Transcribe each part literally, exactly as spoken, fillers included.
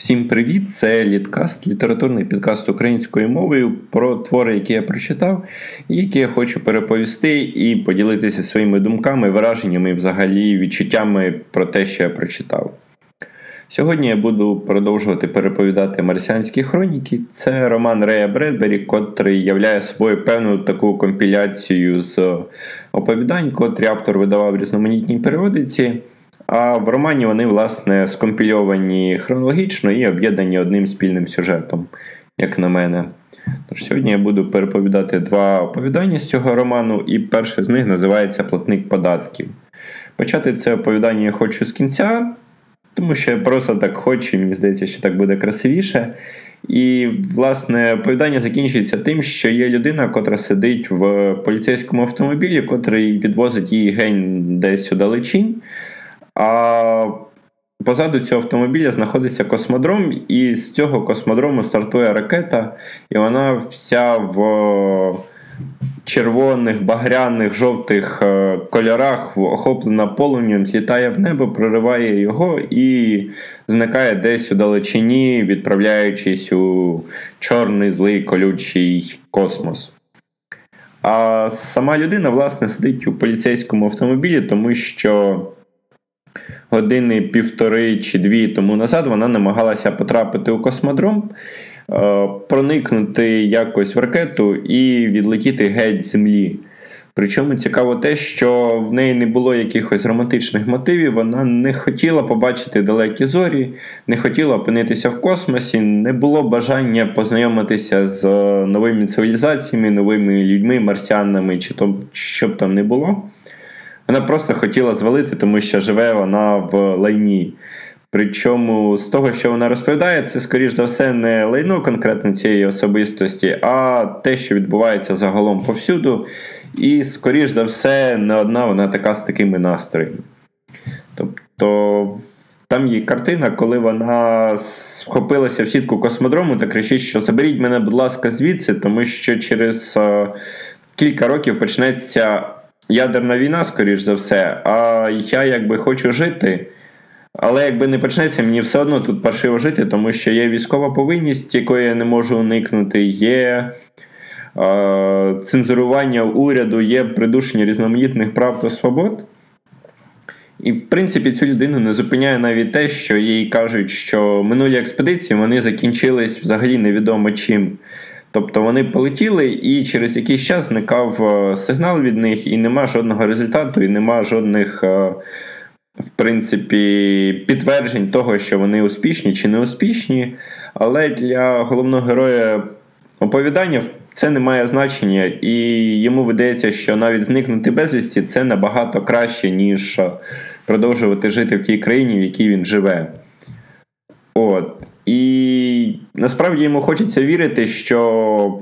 Всім привіт! Це Літкаст, літературний підкаст українською мовою про твори, які я прочитав, і які я хочу переповісти і поділитися своїми думками, враженнями і взагалі відчуттями про те, що я прочитав. Сьогодні я буду продовжувати переповідати «Марсіанські хроніки». Це роман Рея Бредбері, котрий являє собою певну таку компіляцію з оповідань, котрі автор видавав в різноманітній періодиці. А в романі вони, власне, скомпільовані хронологічно і об'єднані одним спільним сюжетом, як на мене. Тож сьогодні я буду переповідати два оповідання з цього роману, і перше з них називається «Платник податків». Почати це оповідання я хочу з кінця, тому що я просто так хочу, і мені здається, що так буде красивіше. І, власне, оповідання закінчується тим, що є людина, котра сидить в поліцейському автомобілі, котрий відвозить її гень десь у далечінь. А позаду цього автомобіля знаходиться космодром, і з цього космодрому стартує ракета, і вона вся в червоних, багряних, жовтих кольорах, охоплена полум'ям, злітає в небо, прориває його і зникає десь у далечині, відправляючись у чорний, злий, колючий космос. А сама людина, власне, сидить у поліцейському автомобілі, тому що години півтори чи дві тому назад вона намагалася потрапити у космодром, проникнути якось в ракету і відлетіти геть з землі. Причому цікаво те, що в неї не було якихось романтичних мотивів, вона не хотіла побачити далекі зорі, не хотіла опинитися в космосі, не було бажання познайомитися з новими цивілізаціями, новими людьми, марсіанами, чи то, що б там не було. Вона просто хотіла звалити, тому що живе вона в лайні. Причому з того, що вона розповідає, це, скоріш за все, не лайно конкретно цієї особистості, а те, що відбувається загалом повсюду. І, скоріш за все, не одна вона така з такими настроями. Тобто, там є картина, коли вона схопилася в сітку космодрому та кричить, що «заберіть мене, будь ласка, звідси», тому що через кілька років почнеться ядерна війна, скоріш за все, а я якби хочу жити, але якби не почнеться, мені все одно тут паршиво жити, тому що є військова повинність, якої я не можу уникнути, є е, цензурування уряду, є придушення різноманітних прав та свобод. І, в принципі, цю людину не зупиняє навіть те, що їй кажуть, що минулі експедиції, вони закінчились взагалі невідомо чим. Тобто вони полетіли, і через якийсь час зникав сигнал від них, і нема жодного результату, і нема жодних, в принципі, підтверджень того, що вони успішні чи не успішні. Але для головного героя оповідання це не має значення, і йому видається, що навіть зникнути безвісті – це набагато краще, ніж продовжувати жити в тій країні, в якій він живе. От. І насправді йому хочеться вірити, що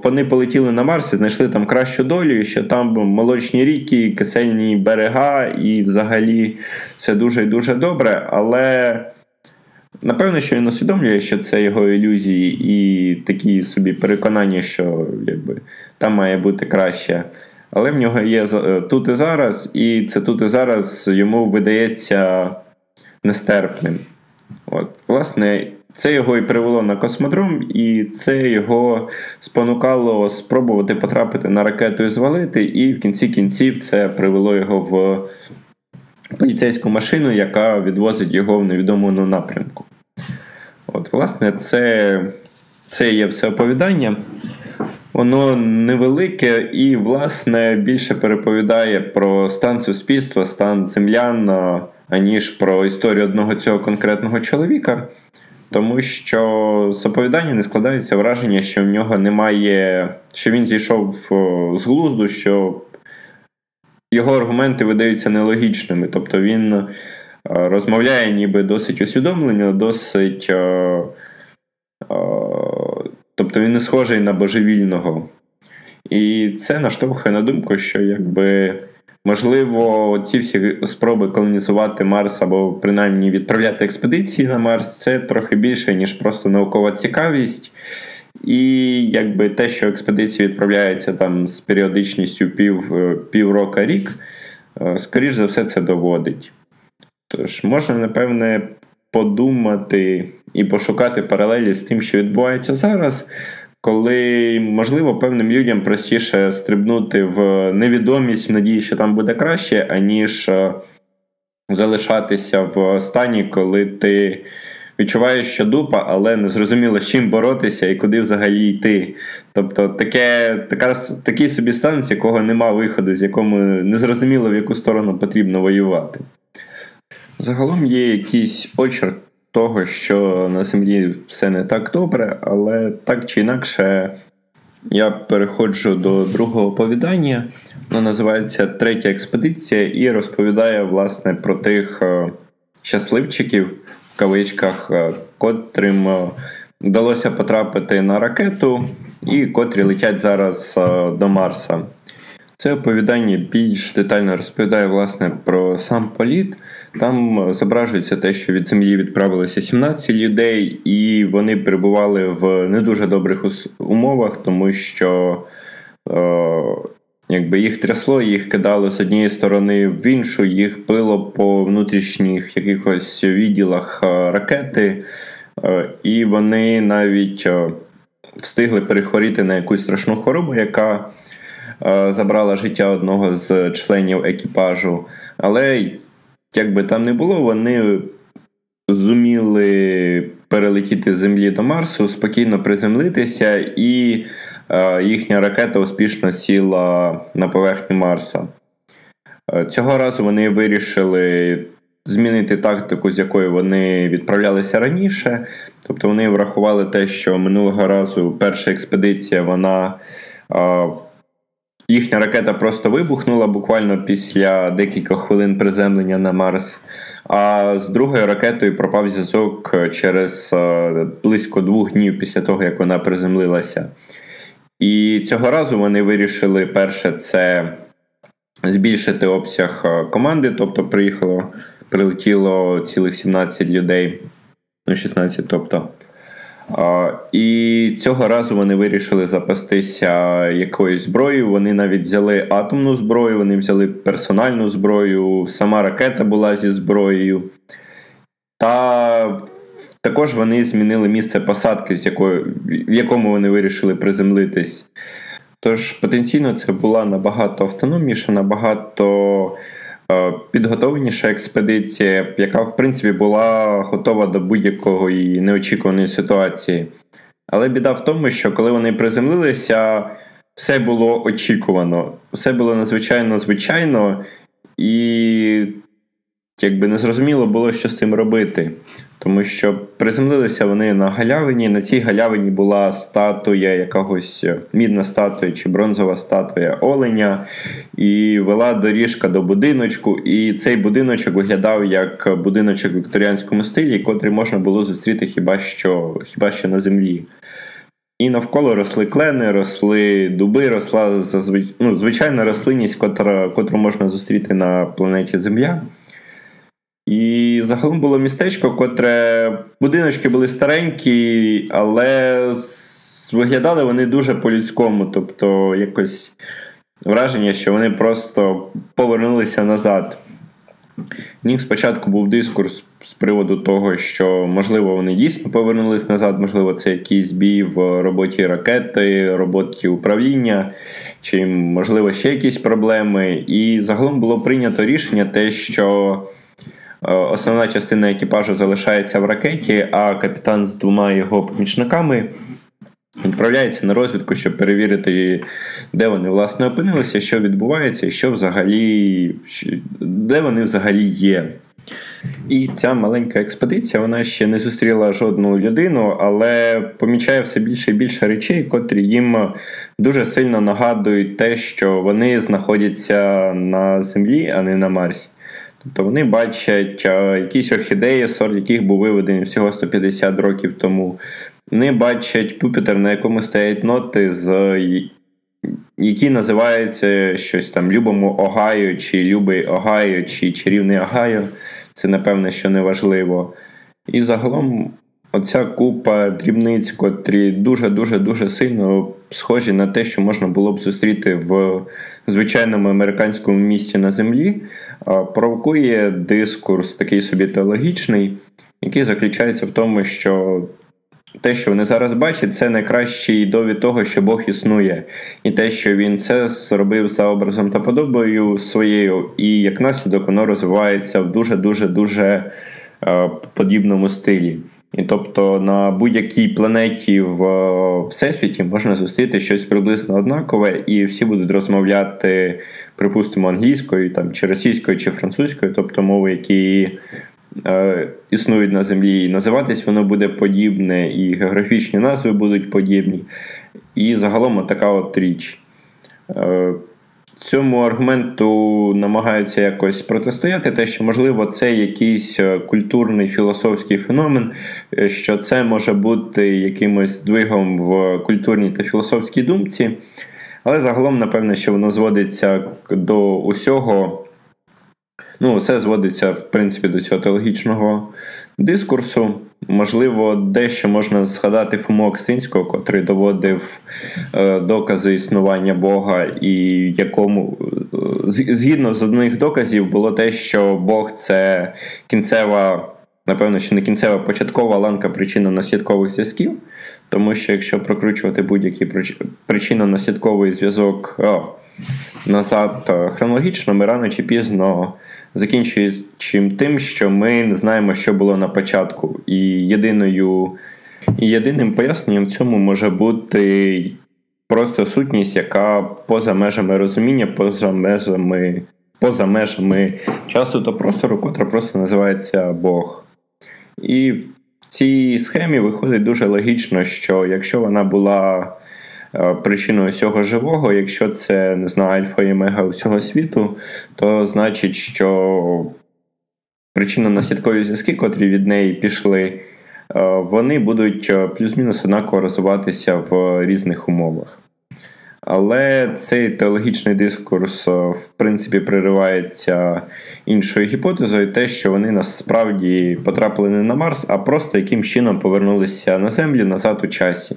вони полетіли на Марс і знайшли там кращу долю, і що там молочні ріки, кисельні берега і взагалі все дуже і дуже добре, але напевно, що він усвідомлює, що це його ілюзії і такі собі переконання, що якби, там має бути краще. Але в нього є тут і зараз, і це тут і зараз йому видається нестерпним. От, власне, це його і привело на космодром, і це його спонукало спробувати потрапити на ракету і звалити, і в кінці кінців це привело його в поліцейську машину, яка відвозить його в невідомому напрямку. От, власне, це, це є все оповідання. Воно невелике і, власне, більше переповідає про стан суспільства, стан землян, аніж про історію одного цього конкретного чоловіка. Тому що з оповідання не складається враження, що в нього немає, що він зійшов з глузду, що його аргументи видаються нелогічними. Тобто він розмовляє ніби досить усвідомлено, досить, тобто він не схожий на божевільного. І це наштовхує на думку, що якби можливо, ці всі спроби колонізувати Марс або принаймні відправляти експедиції на Марс – це трохи більше, ніж просто наукова цікавість. І якби те, що експедиції відправляються там з періодичністю пів, півроку рік, скоріш за все це доводить. Тож можна, напевне, подумати і пошукати паралелі з тим, що відбувається зараз, коли, можливо, певним людям простіше стрибнути в невідомість, в надії, що там буде краще, аніж залишатися в стані, коли ти відчуваєш, що дупа, але не зрозуміло, з чим боротися і куди взагалі йти. Тобто таке, така, такий собі стан, з якого нема виходу, з якому не зрозуміло, в яку сторону потрібно воювати. Загалом є якийсь очерк того, що на землі все не так добре, але так чи інакше я переходжу до другого оповідання. Воно називається «Третя експедиція» і розповідає, власне, про тих щасливчиків, в кавичках, котрим вдалося потрапити на ракету і котрі летять зараз до Марса. Це оповідання більш детально розповідає, власне, про сам політ. Там зображується те, що від землі відправилося сімнадцять людей, і вони перебували в не дуже добрих умовах, тому що о, якби їх трясло, їх кидало з однієї сторони в іншу, їх било по внутрішніх якихось відділах ракети, і вони навіть встигли перехворіти на якусь страшну хворобу, яка забрала життя одного з членів екіпажу. Але, як би там не було, вони зуміли перелетіти з Землі до Марсу, спокійно приземлитися, і їхня ракета успішно сіла на поверхні Марса. Цього разу вони вирішили змінити тактику, з якою вони відправлялися раніше. Тобто вони врахували те, що минулого разу перша експедиція, вона... їхня ракета просто вибухнула буквально після декількох хвилин приземлення на Марс, а з другою ракетою пропав зв'язок через близько двох днів після того, як вона приземлилася. І цього разу вони вирішили, перше, це збільшити обсяг команди, тобто приїхало, прилетіло цілих сімнадцять людей, ну шістнадцять, тобто. І цього разу вони вирішили запастися якоюсь зброєю, вони навіть взяли атомну зброю, вони взяли персональну зброю, сама ракета була зі зброєю. Та також вони змінили місце посадки, з якої, в якому вони вирішили приземлитись. Тож потенційно це була набагато автономніша, набагато підготовленіша експедиція, яка, в принципі, була готова до будь-якої неочікуваної ситуації. Але біда в тому, що коли вони приземлилися, все було очікувано. Все було надзвичайно звичайно, і якби незрозуміло було, що з цим робити. Тому що приземлилися вони на галявині, на цій галявині була статуя, якогось мідна статуя чи бронзова статуя оленя, і вела доріжка до будиночку, і цей будиночок виглядав як будиночок в вікторіанському стилі, котрий можна було зустріти хіба що, хіба що на землі. І навколо росли клени, росли дуби, росла зазвич... ну, звичайна рослинність, котра, котру можна зустріти на планеті Земля. І загалом було містечко, котре будиночки були старенькі, але виглядали вони дуже по-людському. Тобто якось враження, що вони просто повернулися назад. У них спочатку був дискурс з приводу того, що, можливо, вони дійсно повернулися назад, можливо, це якийсь збій в роботі ракети, роботі управління, чи, можливо, ще якісь проблеми. І загалом було прийнято рішення те, що основна частина екіпажу залишається в ракеті, а капітан з двома його помічниками відправляється на розвідку, щоб перевірити, де вони, власне, опинилися, що відбувається і що взагалі, де вони взагалі є. І ця маленька експедиція, вона ще не зустріла жодну людину, але помічає все більше і більше речей, котрі їм дуже сильно нагадують те, що вони знаходяться на Землі, а не на Марсі. Тобто вони бачать якісь орхідеї, сорт яких був виведений всього сто п'ятдесят років тому. Вони бачать пупітер, на якому стоять ноти, з... які називаються щось там «Любому Огайо» чи «Любий Огайо» чи «Чарівний Огайо». Це, напевне, що неважливо. І загалом Оця купа дрібниць, котрі дуже-дуже-дуже сильно схожі на те, що можна було б зустріти в звичайному американському місті на землі, провокує дискурс такий собі теологічний, який заключається в тому, що те, що вони зараз бачать, це найкращий довід того, що Бог існує. І те, що він це зробив за образом та подобою своєю, і як наслідок воно розвивається в дуже-дуже-дуже подібному стилі. І тобто на будь-якій планеті в Всесвіті можна зустріти щось приблизно однакове, і всі будуть розмовляти, припустимо, англійською, там, чи російською, чи французькою, тобто мови, які е, існують на землі, і називатись воно буде подібне, і географічні назви будуть подібні. І загалом така от річ. Е, Цьому аргументу намагаються якось протистояти те, що, можливо, це якийсь культурний філософський феномен, що це може бути якимось здвигом в культурній та філософській думці, але загалом, напевно, що воно зводиться до усього, ну, все зводиться, в принципі, до цього теологічного дискурсу. Можливо, дещо можна згадати Фому Аквінського, котрий доводив е, докази існування Бога, і якому е, згідно з одних доказів було те, що Бог – це кінцева, напевно, що не кінцева, початкова ланка причинно-наслідкових зв'язків, тому що якщо прокручувати будь-який причинно-наслідковий зв'язок о, назад хронологічно, ми рано чи пізно закінчуючим тим, що ми не знаємо, що було на початку. І, єдиною, і єдиним поясненням цьому може бути просто сутність, яка поза межами розуміння, поза межами, поза межами часу та простору, котра просто називається Бог. І в цій схемі виходить дуже логічно, що якщо вона була причиною всього живого, якщо це, не знаю, альфа і омега усього світу, то значить, що причинно-наслідкові зв'язки, котрі від неї пішли, вони будуть плюс-мінус однаково розвиватися в різних умовах. Але цей теологічний дискурс, в принципі, переривається іншою гіпотезою, те, що вони насправді потрапили не на Марс, а просто яким чином повернулися на Землю назад у часі.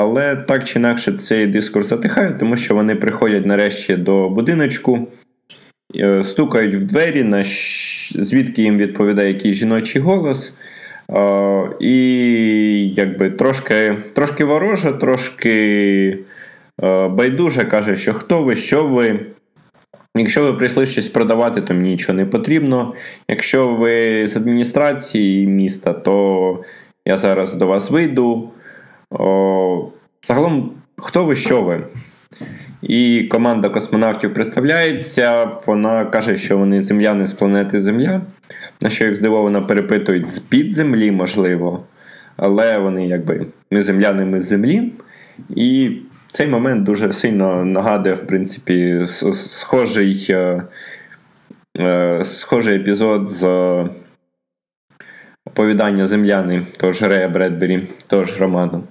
Але так чи інакше цей дискурс затихає, тому що вони приходять нарешті до будиночку, стукають в двері, на звідки їм відповідає якийсь жіночий голос, і якби трошки, трошки ворожа, трошки байдуже каже, що хто ви, що ви. Якщо ви прийшли щось продавати, то мені нічого не потрібно. Якщо ви з адміністрації міста, то я зараз до вас вийду. О, загалом, хто ви, що ви? І команда космонавтів представляється, вона каже, що вони земляни з планети Земля, на що їх здивовано перепитують з-під Землі, можливо, але вони, якби, ми земляни, ми з Землі, і цей момент дуже сильно нагадує, в принципі, схожий, е, е, схожий епізод з е, оповідання «Земляни», тож Рея Бредбері, тож романом.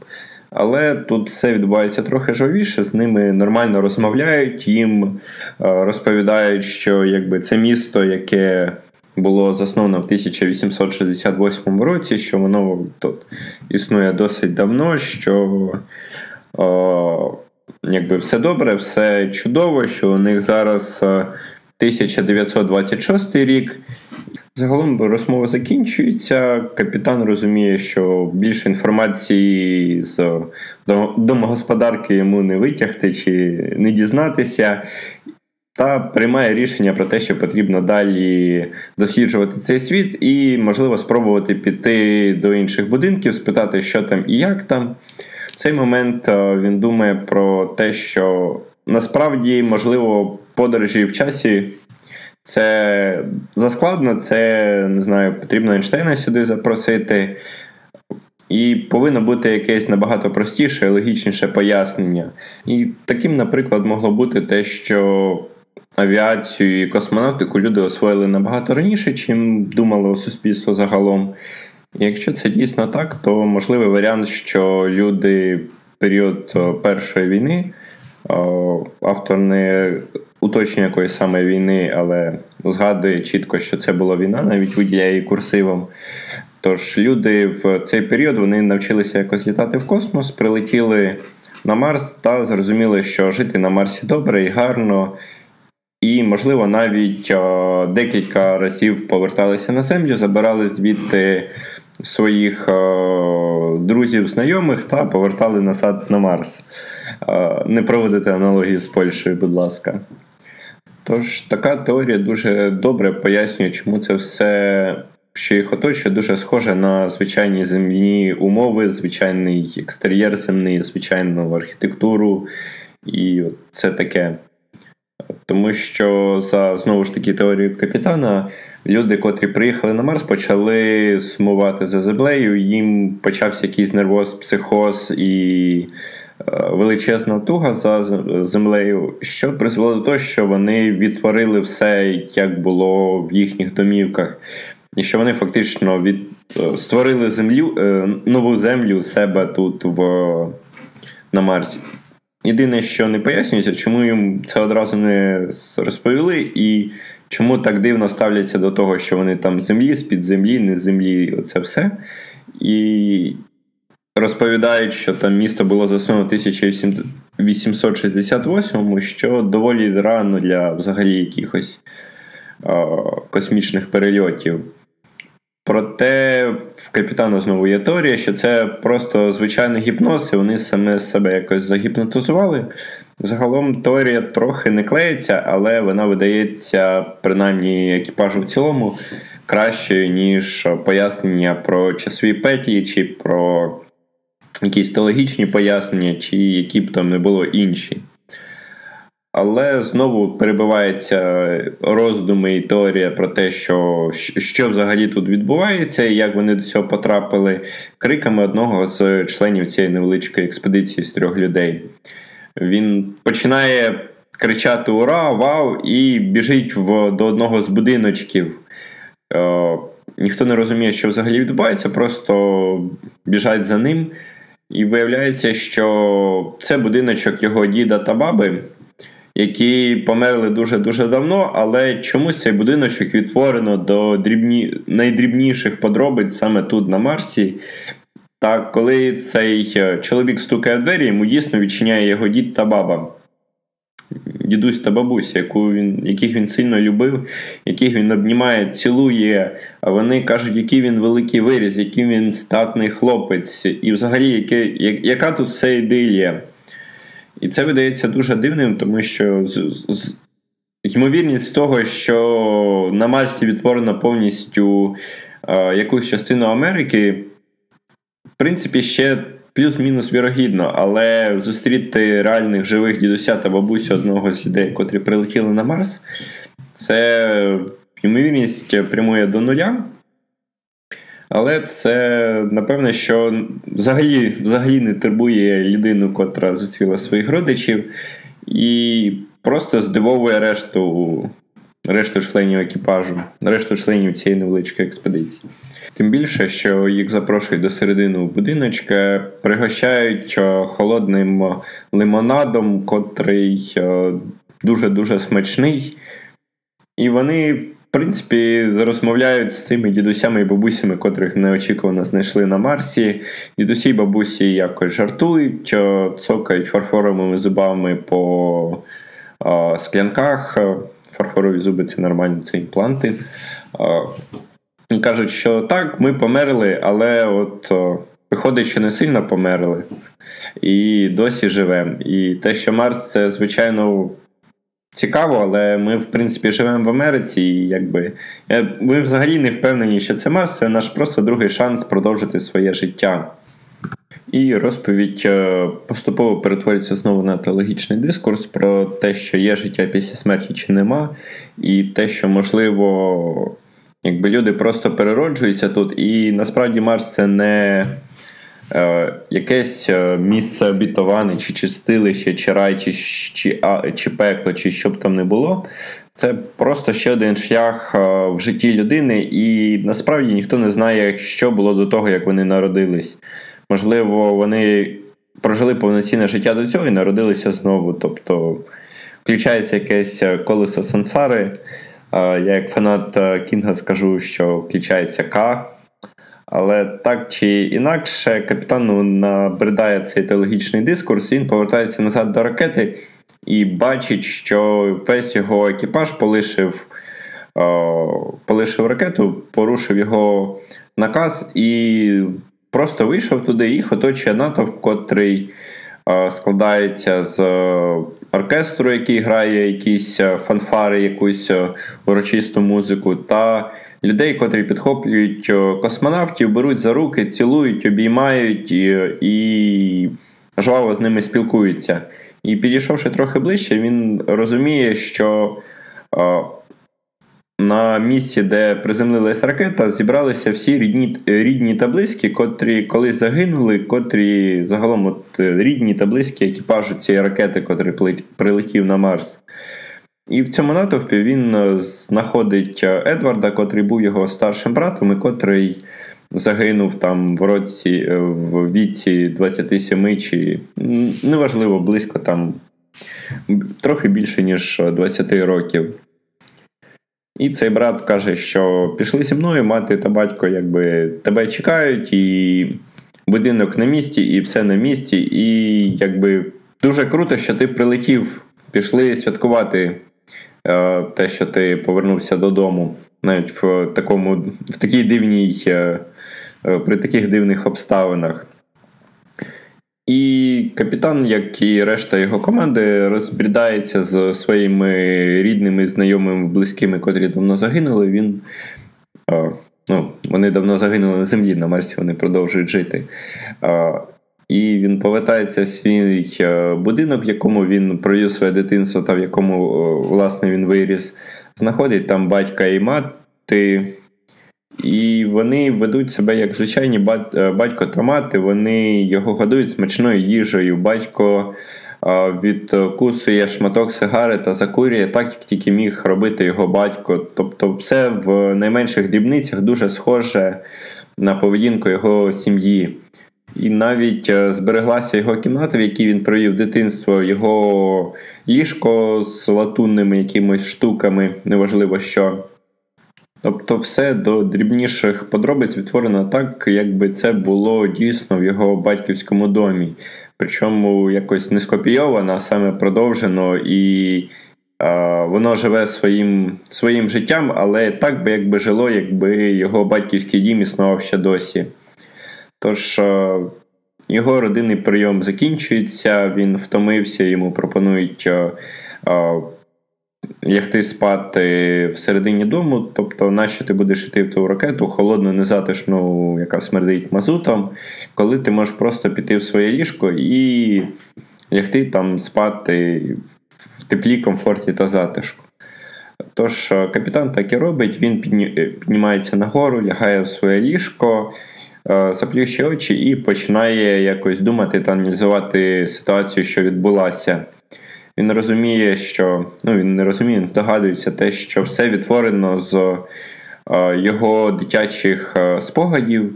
Але тут все відбувається трохи живіше, з ними нормально розмовляють, їм розповідають, що якби, це місто, яке було засновано в тисяча вісімсот шістдесят восьмому році, що воно тут існує досить давно, що о, якби, все добре, все чудово, що у них зараз тисяча дев'ятсот двадцять шостий рік. Загалом розмова закінчується, капітан розуміє, що більше інформації з домогосподарки йому не витягти чи не дізнатися, та приймає рішення про те, що потрібно далі досліджувати цей світ і, можливо, спробувати піти до інших будинків, спитати, що там і як там. В цей момент він думає про те, що насправді, можливо, подорожі в часі це заскладно, це, не знаю, потрібно Ейнштейна сюди запросити. І повинно бути якесь набагато простіше і логічніше пояснення. І таким, наприклад, могло бути те, що авіацію і космонавтику люди освоїли набагато раніше, чим думало суспільство загалом. І якщо це дійсно так, то можливий варіант, що люди в період Першої війни, автор не уточнює якоїсь саме війни, але згадує чітко, що це була війна, навіть виділяє її курсивом. Тож люди в цей період вони навчилися якось літати в космос, прилетіли на Марс та зрозуміли, що жити на Марсі добре і гарно, і, можливо, навіть о, декілька разів поверталися на Землю, забирали звідти своїх о, друзів, знайомих та повертали назад на Марс. О, не проводите аналогію з Польщею, будь ласка. Тож, така теорія дуже добре пояснює, чому це все, що їх оточує, дуже схоже на звичайні земні умови, звичайний екстер'єр земний, звичайну архітектуру, і це таке. Тому що, за, знову ж таки, теорією капітана, люди, котрі приїхали на Марс, почали сумувати за землею, їм почався якийсь нервоз, психоз і величезна туга за землею, що призвело до того, що вони відтворили все, як було в їхніх домівках. І що вони фактично від... створили землю, нову землю у себе тут в... на Марсі. Єдине, що не пояснюється, чому їм це одразу не розповіли і чому так дивно ставляться до того, що вони там з землі, з-під землі, не з землі, оце все. І розповідають, що там місто було засновано в тисяча вісімсот шістдесят восьмому, що доволі рано для взагалі якихось о, космічних перельотів. Проте в капітана знову є теорія, що це просто звичайний гіпноз, і вони саме себе якось загіпнотизували. Загалом теорія трохи не клеїться, але вона видається, принаймні екіпажу в цілому, кращою, ніж пояснення про часові петлі, чи про якісь теологічні пояснення, чи які б там не було інші. Але знову перебивається роздуми і теорія про те, що, що взагалі тут відбувається і як вони до цього потрапили, криками одного з членів цієї невеличкої експедиції з трьох людей. Він починає кричати «Ура! Вау!» і біжить в, до одного з будиночків. Е, ніхто не розуміє, що взагалі відбувається, просто біжать за ним. І виявляється, що це будиночок його діда та баби, які померли дуже-дуже давно, але чомусь цей будиночок відтворено до дрібні... найдрібніших подробиць саме тут, на Марсі. Та коли цей чоловік стукає в двері, йому дійсно відчиняє його дід та баба. Дідусь та бабуся, яку він... яких він сильно любив, яких він обнімає, цілує. А вони кажуть, який він великий виріс, який він статний хлопець. І взагалі, яке... яка тут вся ідилія. І це видається дуже дивним, тому що з, з, ймовірність того, що на Марсі відтворено повністю е, якусь частину Америки, в принципі, ще плюс-мінус вірогідно, але зустріти реальних живих дідуся та бабусю одного з людей, котрі прилетіли на Марс, це ймовірність прямує до нуля. Але це, напевне, що взагалі, взагалі не турбує людину, котра зустріла своїх родичів, і просто здивовує решту, решту членів екіпажу, решту членів цієї невеличкої експедиції. Тим більше, що їх запрошують до середини будиночка, пригощають холодним лимонадом, котрий дуже-дуже смачний, і вони... В принципі, розмовляють з цими дідусями і бабусями, котрих неочікувано знайшли на Марсі. Дідусі і бабусі якось жартують, цокають фарфоровими зубами по о, склянках. Фарфорові зуби – це нормально, це імпланти. О, кажуть, що так, ми померли, але от о, виходить, що не сильно померли. І досі живемо. І те, що Марс – це, звичайно, цікаво, але ми, в принципі, живемо в Америці, і якби ми взагалі не впевнені, що це Марс, це наш просто другий шанс продовжити своє життя. І розповідь поступово перетворюється знову на теологічний дискурс про те, що є життя після смерті чи нема, і те, що, можливо, якби люди просто перероджуються тут, і насправді Марс – це не якесь місце обітоване, чи чистилище, чи рай, чи, чи, а, чи пекло, чи що б там не було. Це просто ще один шлях в житті людини, і насправді ніхто не знає, що було до того, як вони народились. Можливо, вони прожили повноцінне життя до цього і народилися знову. Тобто, включається якесь колесо сансари. Я як фанат Кінга скажу, що включається К, Але так чи інакше, капітану набридає цей теологічний дискурс, він повертається назад до ракети і бачить, що весь його екіпаж полишив, о, полишив ракету, порушив його наказ і просто вийшов туди, їх оточує натовп, котрий о, складається з о, оркестру, який грає якісь фанфари, якусь урочисту музику, та людей, котрі підхоплюють космонавтів, беруть за руки, цілують, обіймають і, і жваво з ними спілкуються. І підійшовши трохи ближче, він розуміє, що о, на місці, де приземлилась ракета, зібралися всі рідні, рідні та близькі, котрі колись загинули, котрі загалом от, рідні та близькі екіпажу цієї ракети, котрий прилетів на Марс. І в цьому натовпі він знаходить Едварда, котрий був його старшим братом і котрий загинув там в році, в віці двадцяти семи чи, неважливо, близько там, трохи більше, ніж двадцяти років. І цей брат каже, що пішли зі мною, мати та батько якби тебе чекають, і будинок на місці, і все на місці, і якби дуже круто, що ти прилетів, пішли святкувати е, те, що ти повернувся додому, навіть в такому, в такій дивній, е, е, при таких дивних обставинах. І капітан, як і решта його команди, розбрідається з своїми рідними, знайомими, близькими, котрі давно загинули. Він, о, ну, вони давно загинули на землі, на Марсі вони продовжують жити. О, і він повертається в свій будинок, в якому він провів своє дитинство та в якому, о, власне, він виріс. Знаходить там батька і мати. І вони ведуть себе як звичайні батько та мати, вони його годують смачною їжею, батько відкусує шматок сигари та закурює так, як тільки міг робити його батько. Тобто все в найменших дрібницях дуже схоже на поведінку його сім'ї. І навіть збереглася його кімната, в якій він провів дитинство, його ліжко з латунними якимось штуками, неважливо що. Тобто все до дрібніших подробиць відтворено так, якби це було дійсно в його батьківському домі. Причому якось не скопійовано, а саме продовжено, і е, воно живе своїм, своїм життям, але так би якби жило, якби його батьківський дім існував ще досі. Тож е, його родинний прийом закінчується, він втомився, йому пропонують е, е, лягти спати всередині дому, тобто нащо ти будеш йти в ту ракету, холодну, незатишну, яка смердить мазутом, коли ти можеш просто піти в своє ліжко і лягти там спати в теплі, комфорті та затишку. Тож капітан так і робить, він піднімається нагору, лягає в своє ліжко, заплющує очі і починає якось думати та аналізувати ситуацію, що відбулася. Він розуміє, що, ну він не розуміє, він здогадується те, що все відтворено з його дитячих спогадів,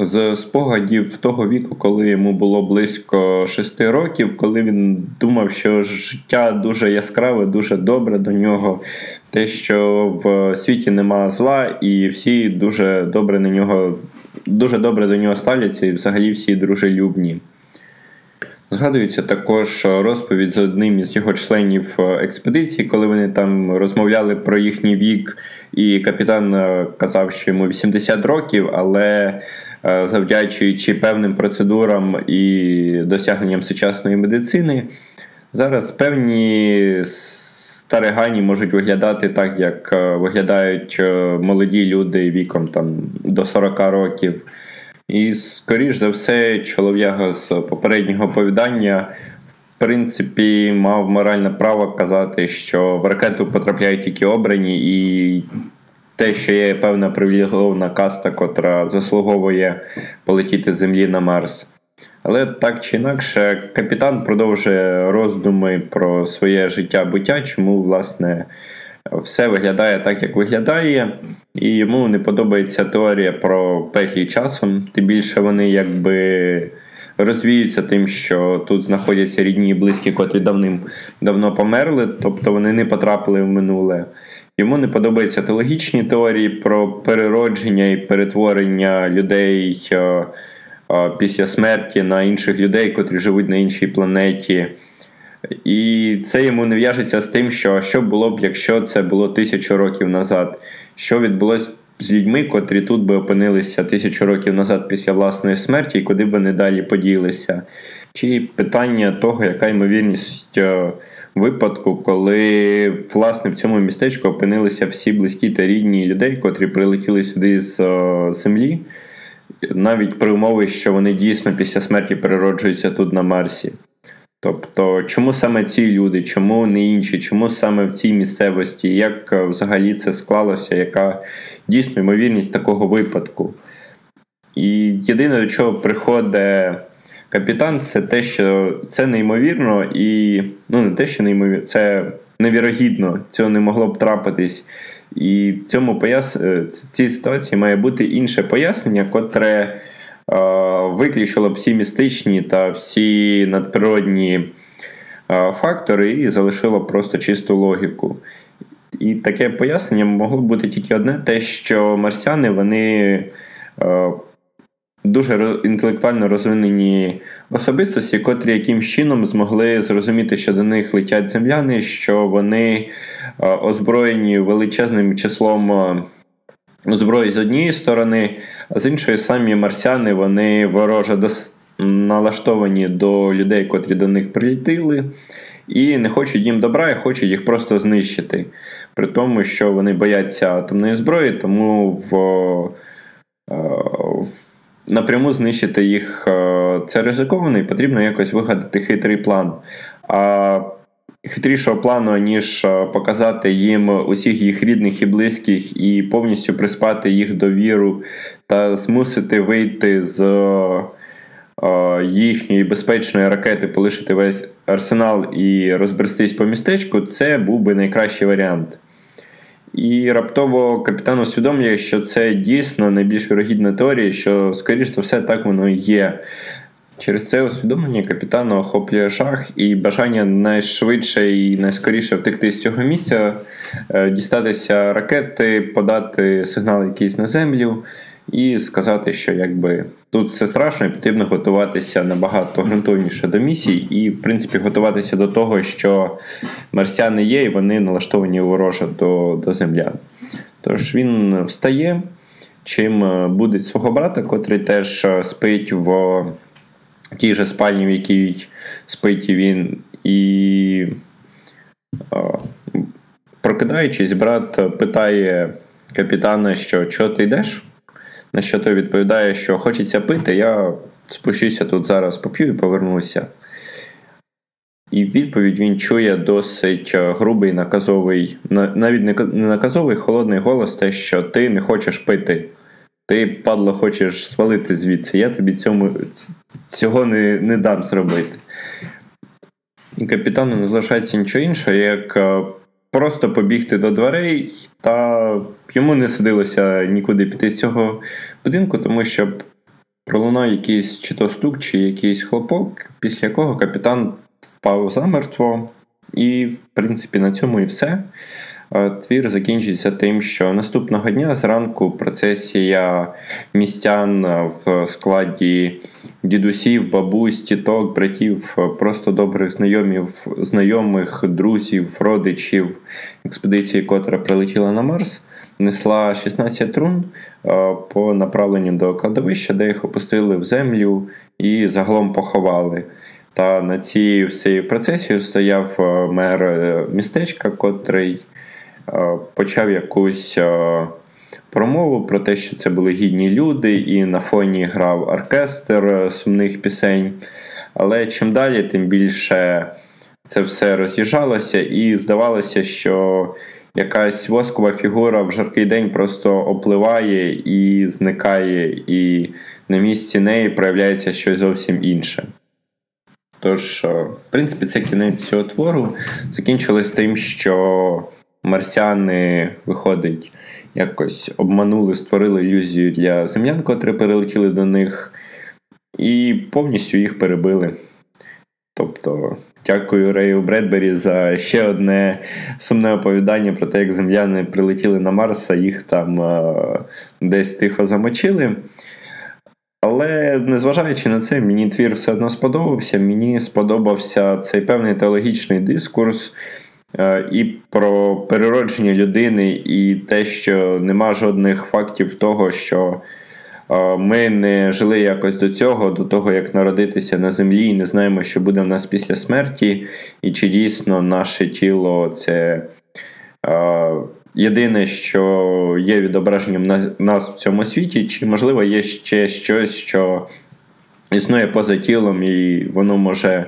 з спогадів того віку, коли йому було близько шести років, коли він думав, що життя дуже яскраве, дуже добре до нього, те, що в світі нема зла і всі дуже добре на нього, дуже добре до нього ставляться і взагалі всі дружелюбні. Згадується також розповідь з одним із його членів експедиції, коли вони там розмовляли про їхній вік, і капітан казав, що йому вісімдесят років, але завдячуючи певним процедурам і досягненням сучасної медицини, зараз певні старигані можуть виглядати так, як виглядають молоді люди віком там, до сорока років. І, скоріш за все, чолов'яга з попереднього оповідання, в принципі, мав моральне право казати, що в ракету потрапляють тільки обрані, і те, що є певна привілегована каста, котра заслуговує полетіти з Землі на Марс. Але так чи інакше, капітан продовжує роздуми про своє життя-буття, чому, власне, все виглядає так, як виглядає, і йому не подобається теорія про петлі часом. Тим більше вони якби розвіються тим, що тут знаходяться рідні і близькі, котрі давним-давно померли, тобто вони не потрапили в минуле. Йому не подобаються теологічні теорії про переродження і перетворення людей після смерті на інших людей, котрі живуть на іншій планеті. І це йому не в'яжеться з тим, що що було б, якщо це було тисячу років назад. Що відбулося з людьми, котрі тут би опинилися тисячу років назад після власної смерті, і куди б вони далі поділися. Чи питання того, яка ймовірність випадку, коли власне в цьому містечку опинилися всі близькі та рідні людей, котрі прилетіли сюди з Землі, навіть при умові, що вони дійсно після смерті перероджуються тут на Марсі. Тобто, чому саме ці люди, чому не інші, чому саме в цій місцевості, як взагалі це склалося, яка дійсно ймовірність такого випадку. І єдине, до чого приходить капітан, це те, що це неймовірно і, ну, не те, що неймовірно, це невірогідно, цього не могло б трапитись. І в цьому пояс... цій ситуації має бути інше пояснення, котре виключило б всі містичні та всі надприродні фактори і залишило просто чисту логіку. І таке пояснення могло бути тільки одне, те, що марсіани, вони дуже інтелектуально розвинені особистості, котрі якимсь чином змогли зрозуміти, що до них летять земляни, що вони озброєні величезним числом зброї з однієї сторони, а з іншої самі марсіани, вони вороже дос... налаштовані до людей, котрі до них прилетіли, і не хочуть їм добра, і хочуть їх просто знищити. При тому, що вони бояться атомної зброї, тому в... в... напряму знищити їх це ризиковано, і потрібно якось вигадати хитрий план. А хитрішого плану, ніж показати їм усіх їх рідних і близьких і повністю приспати їх довіру та змусити вийти з їхньої безпечної ракети, полишити весь арсенал і розбрестись по містечку, це був би найкращий варіант. І раптово капітан усвідомлює, що це дійсно найбільш вірогідна теорія, що, скоріш за все, так воно і є. Через це усвідомлення капітана охоплює жах і бажання найшвидше і найскоріше втекти з цього місця, дістатися ракети, подати сигнал якийсь на землю і сказати, що якби тут все страшно і потрібно готуватися набагато ґрунтовніше до місії і, в принципі, готуватися до того, що марсіани є і вони налаштовані вороже до, до землян. Тож він встає, чим будить свого брата, котрий теж спить в тій же спальні, в якій спить він, і прокидаючись, брат питає капітана, що «Чого ти йдеш?», на що той відповідає, що «Хочеться пити, я спущуся тут зараз, поп'ю і повернуся». І в відповідь він чує досить грубий, наказовий, навіть не наказовий, холодний голос, те, що «Ти не хочеш пити». Ти, падло, хочеш свалити звідси, я тобі цьому, цього не, не дам зробити. І капітану не залишається нічого іншого, як просто побігти до дверей, та йому не судилося нікуди піти з цього будинку, тому що пролунав якийсь чи то стук, чи якийсь хлопок, після якого капітан впав замертво, і, в принципі, на цьому і все. Твір закінчується тим, що наступного дня зранку процесія містян в складі дідусів, бабусь, тіток, братів, просто добрих знайомів, знайомих, друзів, родичів експедиції, котра прилетіла на Марс, несла шістнадцять трун по направленню до кладовища, де їх опустили в землю і загалом поховали. Та на цій всій процесії стояв мер містечка, котрий почав якусь промову про те, що це були гідні люди, і на фоні грав оркестр сумних пісень. Але чим далі, тим більше це все роз'їжджалося, і здавалося, що якась воскова фігура в жаркий день просто опливає і зникає, і на місці неї проявляється щось зовсім інше. Тож, в принципі, це кінець цього твору. Закінчилось тим, що марсіани, виходить, якось обманули, створили ілюзію для землян, котрі перелетіли до них, і повністю їх перебили. Тобто, Дякую Рею Бредбері за ще одне сумне оповідання про те, як земляни прилетіли на Марс, а їх там е- десь тихо замочили. Але, незважаючи на це, мені твір все одно сподобався. Мені сподобався цей певний теологічний дискурс е- і про переродження людини, і те, що нема жодних фактів того, що ми не жили якось до цього, до того, як народитися на землі, і не знаємо, що буде в нас після смерті, і чи дійсно наше тіло – це е, єдине, що є відображенням на, нас в цьому світі, чи, можливо, є ще щось, що існує поза тілом, і воно може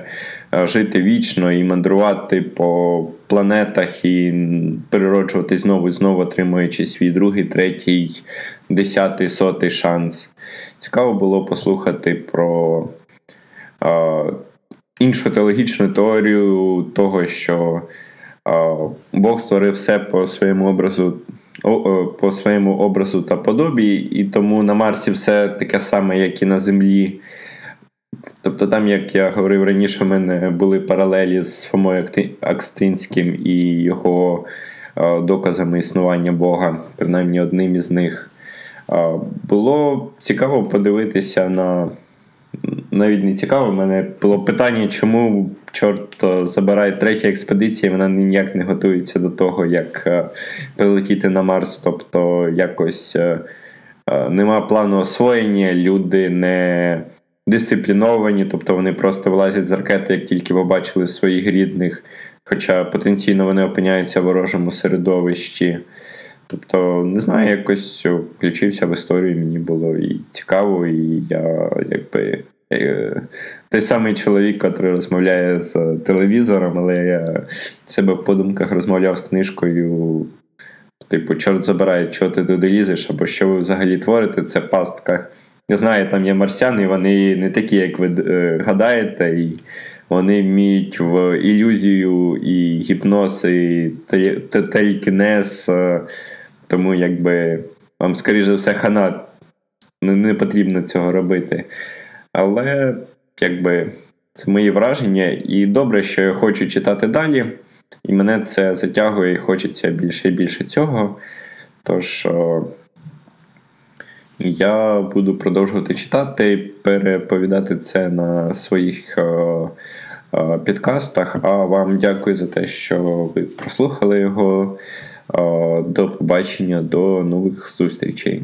жити вічно і мандрувати по планетах і перероджуватись знову і знову, отримуючи свій другий, третій, десятий, сотий шанс. Цікаво було послухати про е, іншу теологічну теорію того, що е, Бог створив все по своєму образу, по своєму образу та подобі, і тому на Марсі все таке саме, як і на Землі. Тобто там, як я говорив раніше, в мене були паралелі з Фомою Аквінським і його доказами існування Бога, принаймні одним із них. Було цікаво подивитися на... Навіть не цікаво, в мене було питання, чому, чорт забирай, третя експедиція, вона ніяк не готується до того, як прилетіти на Марс. Тобто якось нема плану освоєння, люди не... дисципліновані, тобто вони просто вилазять з ракети, як тільки побачили своїх рідних, хоча потенційно вони опиняються в ворожому середовищі. Тобто, не знаю, якось включився в історію, мені було і цікаво, і я, якби, той самий чоловік, який розмовляє з телевізором, але я себе в подумках розмовляв з книжкою, типу, чорт забирає, чого ти туди лізеш, або що ви взагалі творите, це пастка. Я знаю, там є марсіани, вони не такі, як ви е, гадаєте, і вони вміють в ілюзію, і гіпноз, і телекінез, е, тому якби вам, скоріш за все, хана, не, не потрібно цього робити. Але якби це мої враження, і добре, що я хочу читати далі, і мене це затягує, і хочеться більше і більше цього, тож... Е, Я буду продовжувати читати, переповідати це на своїх е, е, підкастах. А вам дякую за те, що ви прослухали його. Е, до побачення, до нових зустрічей.